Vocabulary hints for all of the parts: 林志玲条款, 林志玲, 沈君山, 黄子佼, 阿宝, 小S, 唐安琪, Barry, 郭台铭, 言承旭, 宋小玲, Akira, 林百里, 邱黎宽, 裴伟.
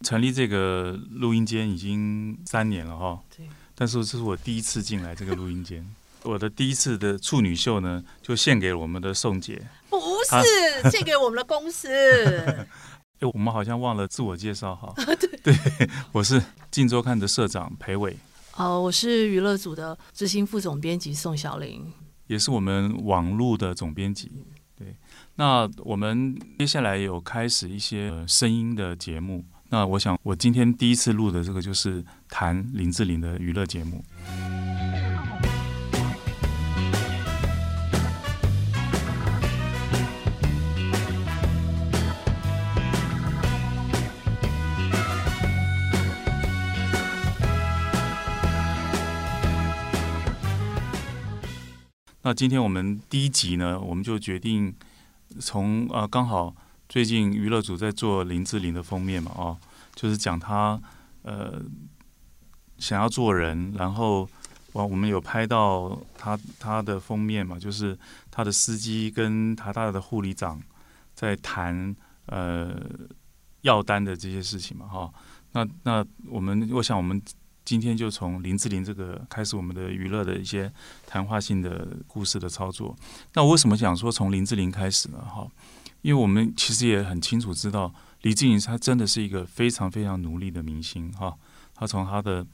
成立这个录音间已经3年了哈，对。但是这是我第一次进来这个录音间，我的第一次的处女秀呢，就献给我们的宋姐。不是，献给我们的公司。哎，我们好像忘了自我介绍哈。对，我是《镜周刊》的社长裴伟。我是娱乐组的执行副总编辑宋小玲，也是我们网路的总编辑。对，那我们接下来有开始一些声音的节目。那我想，我今天第一次录的这个就是谈林志玲的娱乐节目。那今天我们第一集呢，我们就决定从刚好最近娱乐组在做林志玲的封面嘛，哦，就是讲她想要做人，然后我们有拍到她的封面嘛，就是她的司机跟台大的护理长在谈药单的这些事情嘛，哈、哦。那我想我们。今天就从林志玲这个开始，我们的娱乐的一些谈话性的故事的操作。那我为什么想说从林志玲开始呢？哈，因为我们其实也很清楚知道，林志玲她真的是一个非常非常努力的明星哈。她从她的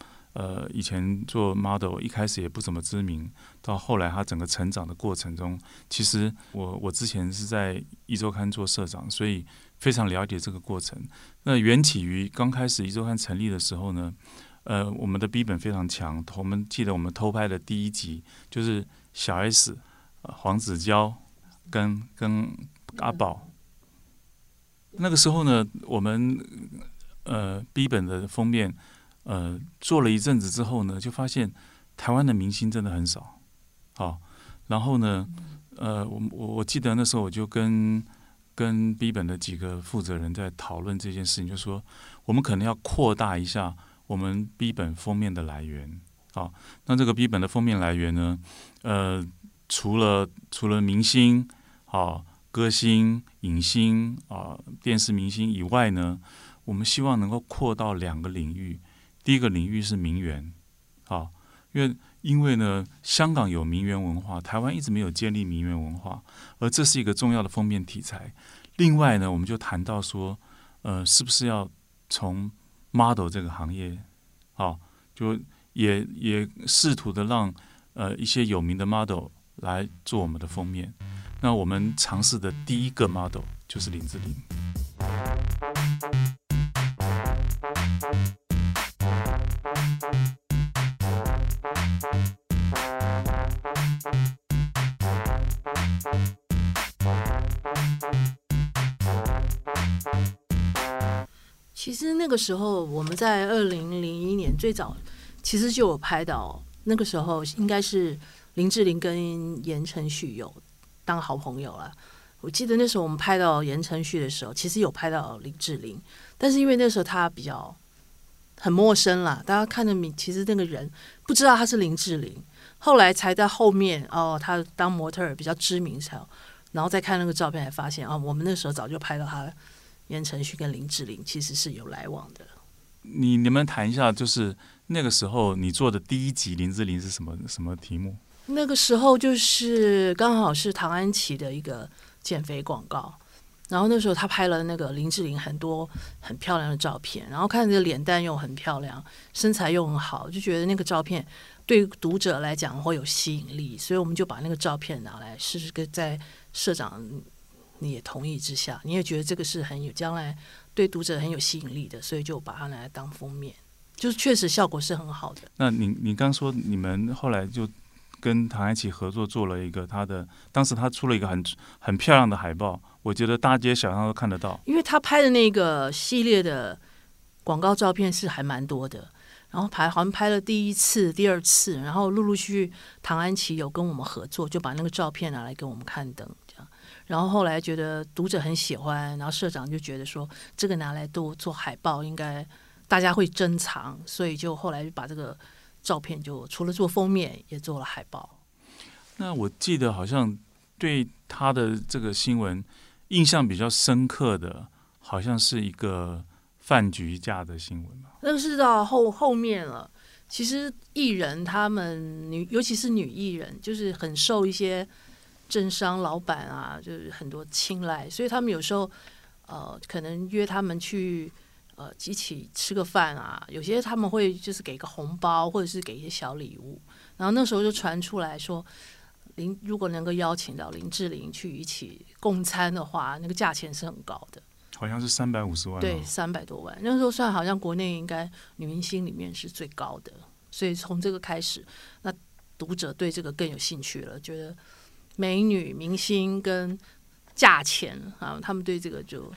以前做 model， 一开始也不怎么知名，到后来她整个成长的过程中，其实我之前是在一周刊做社长，所以非常了解这个过程。那缘起于刚开始一周刊成立的时候呢。我们的 B 本非常强，我们记得我们偷拍的第一集就是小 S、黄子佼跟阿宝。那个时候呢，我们B 本的封面做了一阵子之后呢，就发现台湾的明星真的很少。好，然后呢，我记得那时候我就跟 B 本的几个负责人在讨论这件事情，就说我们可能要扩大一下。我们 B 本封面的来源，好，那这个 B 本的封面来源呢，除了明星、好歌星、影星啊、电视明星以外呢，我们希望能够扩到2个领域。第一个领域是名媛，好，因为呢，香港有名媛文化，台湾一直没有建立名媛文化，而这是一个重要的封面题材。另外呢，我们就谈到说，是不是要从model 这个行业，好，就也试图的让一些有名的 model 来做我们的封面。那我们尝试的第一个 model 就是林志玲。其实那个时候，我们在2001年最早，其实就有拍到。那个时候应该是林志玲跟言承旭有当好朋友了。我记得那时候我们拍到言承旭的时候，其实有拍到林志玲，但是因为那时候他比较很陌生啦，大家看着其实那个人不知道他是林志玲，后来才在后面哦，他当模特比较知名才，然后再看那个照片才发现啊、哦，我们那时候早就拍到他了。言承旭跟林志玲其实是有来往的。你能不能谈一下，就是那个时候你做的第一集林志玲是什么题目？那个时候就是刚好是唐安琪的一个减肥广告，然后那时候他拍了那个林志玲很多很漂亮的照片，然后看着脸蛋又很漂亮，身材又很好，就觉得那个照片对读者来讲会有吸引力，所以我们就把那个照片拿来试试，在社长。你也同意之下，你也觉得这个是很有将来对读者很有吸引力的，所以就把它拿来当封面，就是确实效果是很好的。那你刚说你们后来就跟唐安琪合作做了一个他的，当时他出了一个很漂亮的海报，我觉得大街小巷都看得到。因为他拍的那个系列的广告照片是还蛮多的，然后好像拍了第一次、第二次，然后陆陆续续唐安琪有跟我们合作，就把那个照片拿来给我们刊登。然后后来觉得读者很喜欢，然后社长就觉得说这个拿来做海报应该大家会珍藏，所以就后来就把这个照片就除了做封面也做了海报。那我记得好像对他的这个新闻印象比较深刻的好像是一个饭局架的新闻嘛？那是到后面了。其实艺人他们尤其是女艺人，就是很受一些政商老板啊，就是很多青睐，所以他们有时候可能约他们去一起吃个饭啊，有些他们会就是给个红包，或者是给一些小礼物。然后那时候就传出来说，如果能够邀请到林志玲去一起共餐的话，那个价钱是很高的，好像是350万、哦，对，300多万。那时候算好像国内应该女明星里面是最高的，所以从这个开始，那读者对这个更有兴趣了，觉得美女明星跟价钱啊，他们对这个就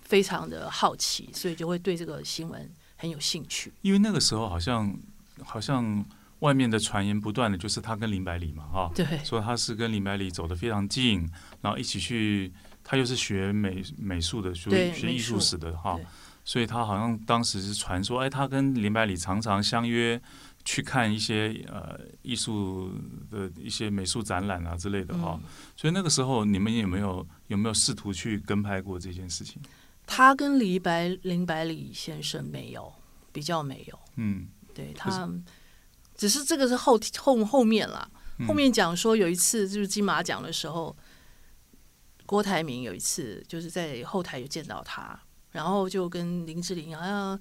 非常的好奇，所以就会对这个新闻很有兴趣。因为那个时候好像外面的传言不断的就是他跟林百里嘛，啊，对，说他是跟林百里走得非常近，然后一起去，他又是学美术的，学艺术史的哈，啊，所以他好像当时是传说，哎，他跟林百里常常相约去看一些艺术的一些美术展览啊之类的哈，啊，所以那个时候你们有没有试图去跟拍过这件事情？他跟林百里先生没有，比较没有，嗯，对他。只是这个是后面啦，后面讲说有一次就是金马奖的时候，郭台铭有一次就是在后台有见到他，然后就跟林志玲好像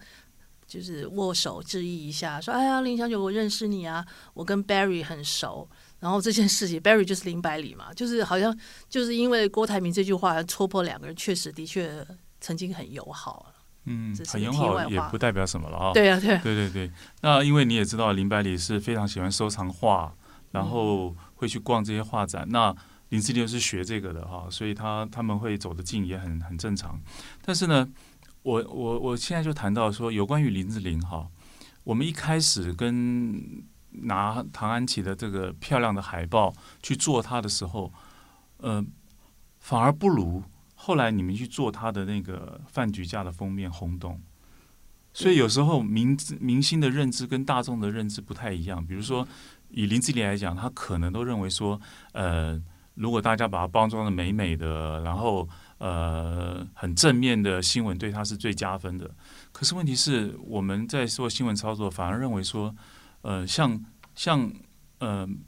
就是握手致意一下，说哎呀林小姐我认识你啊，我跟 Barry 很熟。然后这件事情 Barry 就是林百里嘛，就是好像就是因为郭台铭这句话戳破两个人确实的确曾经很友好。嗯，很友好也不代表什么了啊。对啊，对。那因为你也知道，林百里是非常喜欢收藏画，然后会去逛这些画展。那林志玲是学这个的哈，所以他们会走得近也很正常。但是呢，我现在就谈到说，有关于林志玲哈，我们一开始跟拿唐安琪的这个漂亮的海报去做她的时候，反而不如。后来你们去做他的那个饭局架的封面轰动，所以有时候明星的认知跟大众的认知不太一样。比如说以林志玲来讲，他可能都认为说，如果大家把它包装的美美的，然后很正面的新闻对他是最加分的。可是问题是我们在做新闻操作，反而认为说，像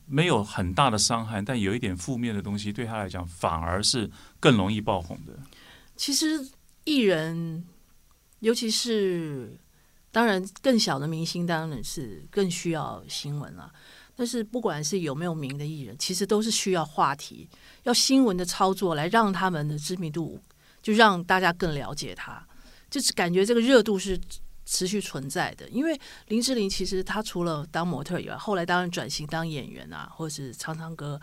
没有很大的伤害，但有一点负面的东西对他来讲反而是更容易爆红的。其实艺人尤其是当然更小的明星当然是更需要新闻了，但是不管是有没有名的艺人，其实都是需要话题，要新闻的操作来让他们的知名度，就让大家更了解他，就是感觉这个热度是持续存在的。因为林志玲其实她除了当模特以外，后来当然转型当演员啊，或者是唱唱歌，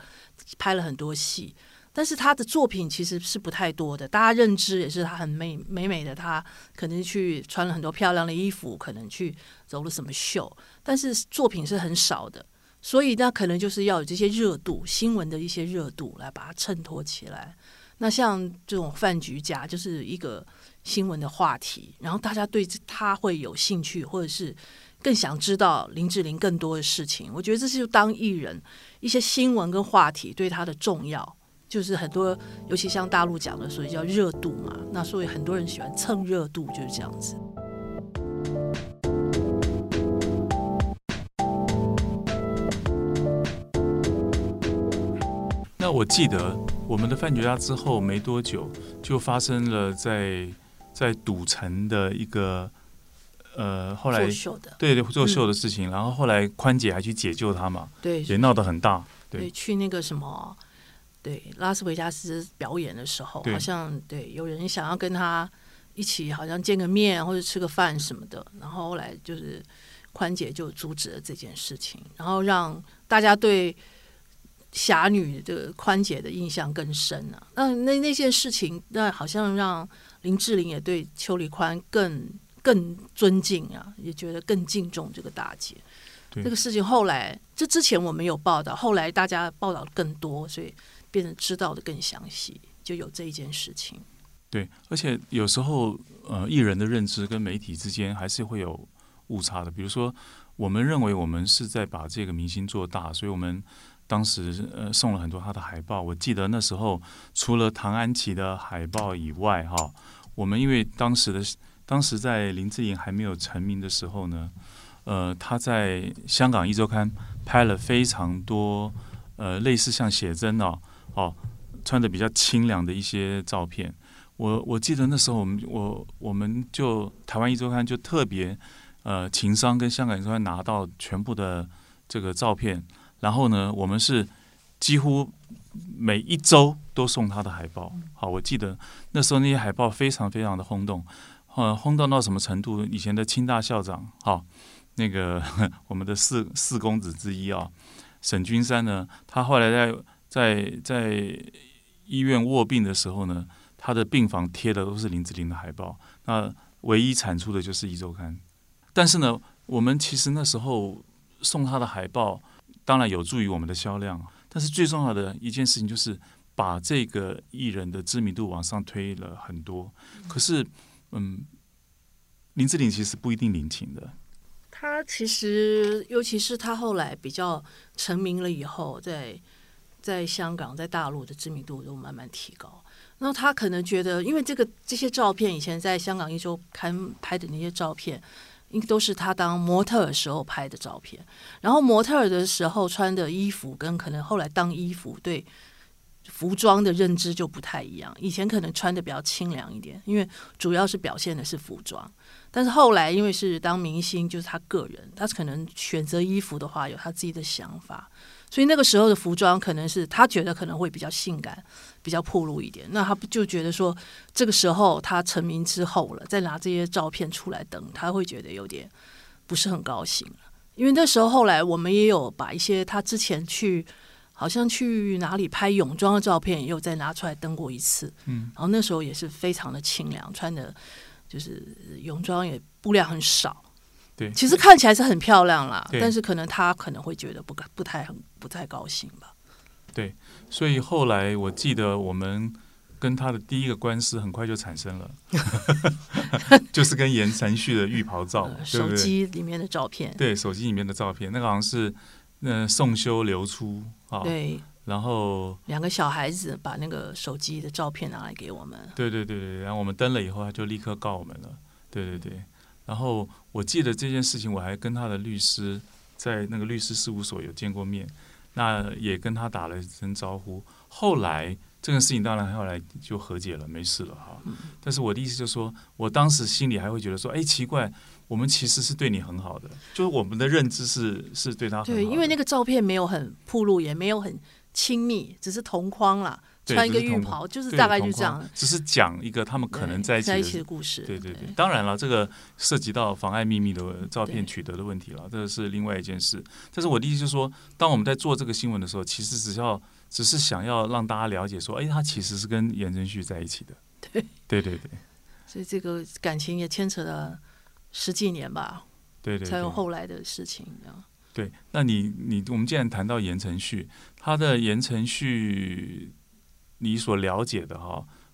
拍了很多戏，但是她的作品其实是不太多的，大家认知也是她很美的，她可能去穿了很多漂亮的衣服，可能去走了什么秀，但是作品是很少的，所以那可能就是要有这些热度，新闻的一些热度来把它衬托起来。那像这种饭局架就是一个新闻的话题，然后大家对他会有兴趣，或者是更想知道林志玲更多的事情。我觉得这是当艺人一些新闻跟话题对他的重要，就是很多尤其像大陆讲的所以叫热度嘛，那所以很多人喜欢蹭热度，就是这样子。那我记得我们的饭局架之后没多久就发生了在赌城的一个后来做秀的事情，然后后来宽姐还去解救他嘛，对，也闹得很大， 对，去那个什么，对，拉斯维加斯表演的时候，好像对有人想要跟他一起好像见个面或者吃个饭什么的，然后后来就是宽姐就阻止了这件事情，然后让大家对侠女的宽姐的印象更深啊。那件事情，那好像让林志玲也对邱黎宽更尊敬啊，也觉得更敬重这个大姐。这个事情后来，这之前我们有报道，后来大家报道更多，所以变得知道的更详细，就有这一件事情。对，而且有时候艺人的认知跟媒体之间还是会有误差的。比如说，我们认为我们是在把这个明星做大，所以我们当时送了很多他的海报。我记得那时候除了唐安琪的海报以外哈，我们因为当时的当时在林志颖还没有成名的时候呢，他在香港一周刊拍了非常多类似像写真穿的比较清凉的一些照片。我记得那时候我们就台湾一周刊就特别情商跟香港一周刊拿到全部的这个照片，然后呢我们是几乎每一周都送他的海报。好，我记得那时候那些海报非常非常的轰动，轰动到什么程度？以前的清大校长，那个我们的四公子之一沈君山呢，他后来在医院卧病的时候呢，他的病房贴的都是林志玲的海报，那唯一产出的就是一周刊。但是呢，我们其实那时候送他的海报，当然有助于我们的销量，但是最重要的一件事情就是把这个艺人的知名度往上推了很多。可是，林志玲其实不一定领情的。他其实，尤其是他后来比较成名了以后，在香港、在大陆的知名度都慢慢提高。那他可能觉得，因为这些照片以前在香港一周刊拍的那些照片，都是他当模特的时候拍的照片，然后模特的时候穿的衣服跟可能后来当衣服对服装的认知就不太一样。以前可能穿的比较清凉一点，因为主要是表现的是服装，但是后来因为是当明星，就是他个人，他可能选择衣服的话有他自己的想法，所以那个时候的服装可能是他觉得可能会比较性感，比较暴露一点。那他就觉得说，这个时候他成名之后了，再拿这些照片出来登，他会觉得有点不是很高兴了。因为那时候后来我们也有把一些他之前好像去哪里拍泳装的照片，也有再拿出来登过一次。然后那时候也是非常的清凉，穿的就是泳装，也布料很少。对，其实看起来是很漂亮啦，但是可能他可能会觉得不太高兴吧。对，所以后来我记得我们跟他的第一个官司很快就产生了，就是跟言承旭的浴袍照，手机里面的照片。对，手机里面的照片，那个好像是送修流出啊。对。然后两个小孩子把那个手机的照片拿来给我们。对，然后我们登了以后，他就立刻告我们了。对。然后我记得这件事情，我还跟他的律师在那个律师事务所有见过面，那也跟他打了一声招呼。后来这个事情当然后来就和解了，没事了哈。但是我的意思就是说，我当时心里还会觉得说，哎，奇怪，我们其实是对你很好的，就是我们的认知是对他很好的。对，因为那个照片没有很暴露，也没有很亲密，只是同框啦，穿一个浴袍，就是大概就这样，只是讲一个他们可能在一起的故事。对，当然了，这个涉及到妨碍秘密的照片取得的问题了，这是另外一件事。但是我的意思就是说，当我们在做这个新闻的时候，其实只是想要让大家了解说，哎，他其实是跟言承旭在一起的。对，所以这个感情也牵扯了十几年吧，对，才有后来的事情。对，那我们既然谈到言承旭，他的言承旭，你所了解的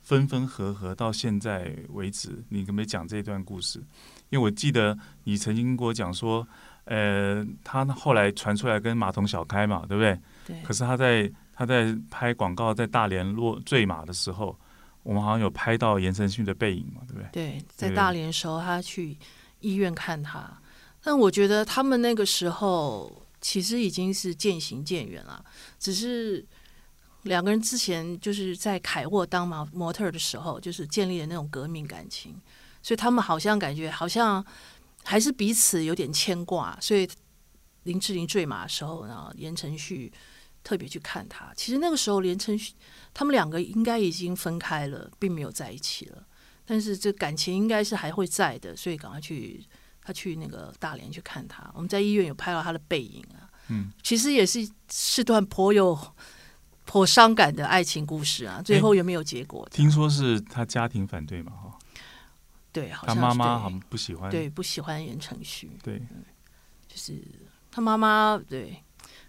分分合合到现在为止，你可不可以讲这段故事？因为我记得你曾经跟我讲说，他后来传出来跟马桶小开嘛，对不对？对。可是他在拍广告，在大连落坠马的时候，我们好像有拍到言承旭的背影嘛，对不对？对，在大连的时候，他去医院看他。但我觉得他们那个时候其实已经是渐行渐远了，只是两个人之前就是在凯沃当模特的时候，就是建立了那种革命感情，所以他们好像感觉好像还是彼此有点牵挂。所以林志玲坠马的时候呢，言承旭特别去看他。其实那个时候言承旭他们两个应该已经分开了，并没有在一起了，但是这感情应该是还会在的，所以赶快他去那个大连去看他。我们在医院有拍到他的背影啊。其实也是段颇伤感的爱情故事啊，最后有没有结果？听说是他家庭反对嘛，对，好像他妈妈好像不喜欢言承旭，对，就是他妈妈，对，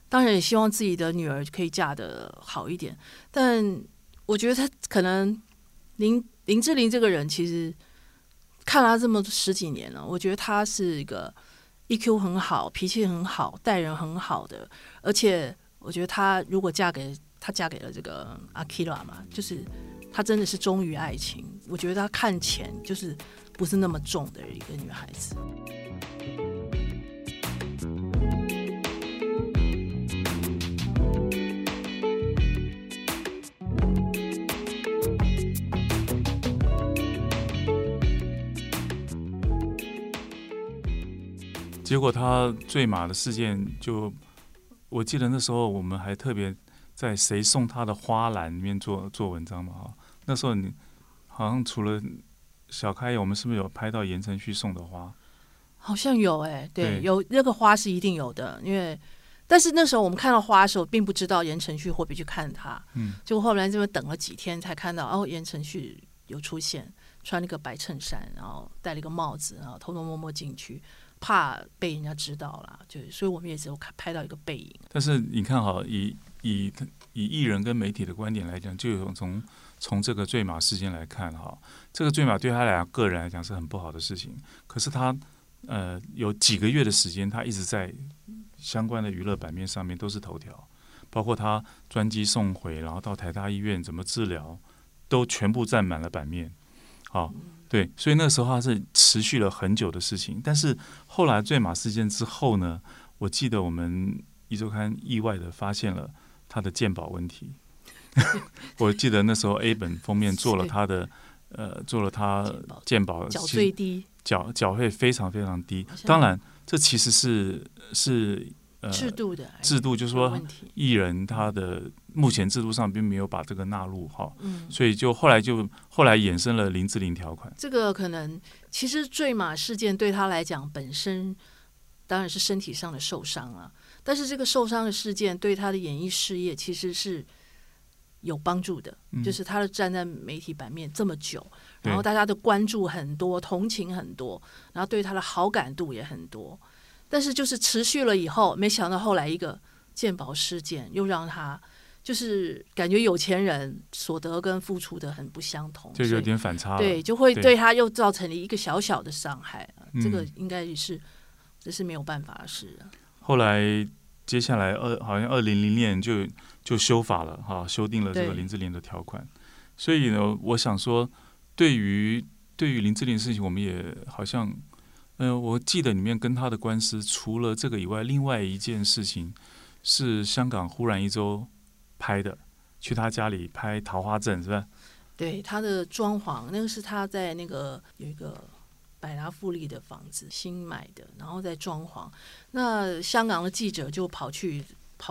当然也希望自己的女儿可以嫁得好一点，但我觉得他可能林志玲这个人，其实看他这么十几年了，我觉得他是一个 EQ 很好、脾气很好、待人很好的，而且我觉得他如果嫁给了这个 Akira 嘛，就是他真的是忠于爱情。我觉得他看钱就是不是那么重的一个女孩子。结果他坠马的事件就，我记得那时候我们还特别在谁送他的花篮里面做文章嘛，那时候你好像除了小开，我们是不是有拍到言承旭送的花？好像有对，有那个花是一定有的，因为但是那时候我们看到花的时候，并不知道言承旭会不会去看他，结果后来这边等了几天才看到，哦，言承旭有出现，穿了个白衬衫，然后戴了一个帽子，然后偷偷摸摸进去。怕被人家知道啦，所以我们也只有拍到一个背影。但是你看好，以艺人跟媒体的观点来讲，就从这个坠马事件来看哈，这个坠马对他俩个人来讲是很不好的事情。可是他有几个月的时间，他一直在相关的娱乐版面上面都是头条，包括他专机送回，然后到台大医院怎么治疗，都全部占满了版面。好。对，所以那时候它是持续了很久的事情，但是后来坠马事件之后呢，我记得我们一周刊意外的发现了它的健保问题。我记得那时候 A 本封面做了它的做了它健保缴最低，缴费非常非常低。当然，这其实是制度的制度，就是说艺人他的目前制度上并没有把这个纳入哈，所以后来衍生了林志玲条款。这个可能其实坠马事件对他来讲本身当然是身体上的受伤啊，但是这个受伤的事件对他的演艺事业其实是有帮助的，就是他站在媒体版面这么久，然后大家的关注很多，同情很多，然后对他的好感度也很多，但是就是持续了以后，没想到后来一个健保事件又让他。就是感觉有钱人所得跟付出的很不相同，就有点反差，对，就会对他又造成了一个小小的伤害，这个应该也是这是没有办法的事。后来接下来好像2000年就修法了哈，修订了这个林志玲的条款，所以呢，我想说，对于林志玲的事情，我们也好像我记得里面跟他的官司，除了这个以外，另外一件事情是香港忽然一周。拍的，去他家里拍桃花镇是吧？对，他的装潢那个是他在那个有一个百达富丽的房子新买的，然后在装潢。那香港的记者就跑去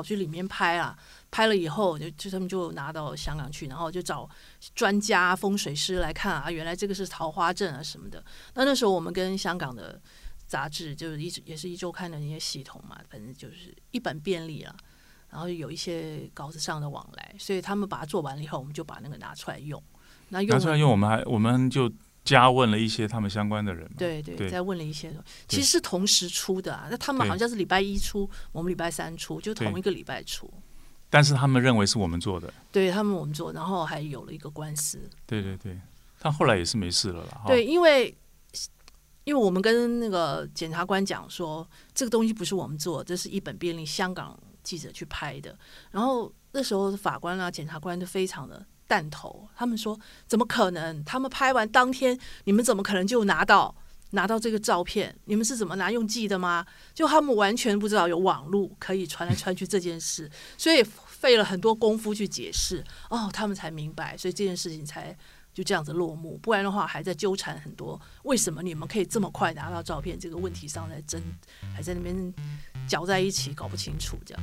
里面拍啊，拍了以后就他们就拿到香港去，然后就找专家风水师来看啊，原来这个是桃花镇啊什么的。那时候我们跟香港的杂志就是也是一周刊的那些系统嘛，反正就是一本便利了。然后有一些稿子上的往来，所以他们把它做完了以后，我们就把那个拿出来用。拿出来用，我们就加问了一些他们相关的人嘛。对，再问了一些，其实是同时出的啊。那他们好像是礼拜一出，我们礼拜三出，就同一个礼拜出。但是他们认为是我们做的。对他们我们做，然后还有了一个官司。对，他后来也是没事了啦。对，因为我们跟那个检察官讲说，这个东西不是我们做，这是一本便利香港。记者去拍的，然后那时候法官啊、检察官都非常的弹头，他们说怎么可能？他们拍完当天，你们怎么可能就拿到这个照片？你们是怎么用寄的吗？就他们完全不知道有网路可以传来传去这件事，所以费了很多功夫去解释，哦，他们才明白，所以这件事情才就这样子落幕。不然的话，还在纠缠很多为什么你们可以这么快拿到照片这个问题上在争，还在那边。搅在一起搞不清楚这样。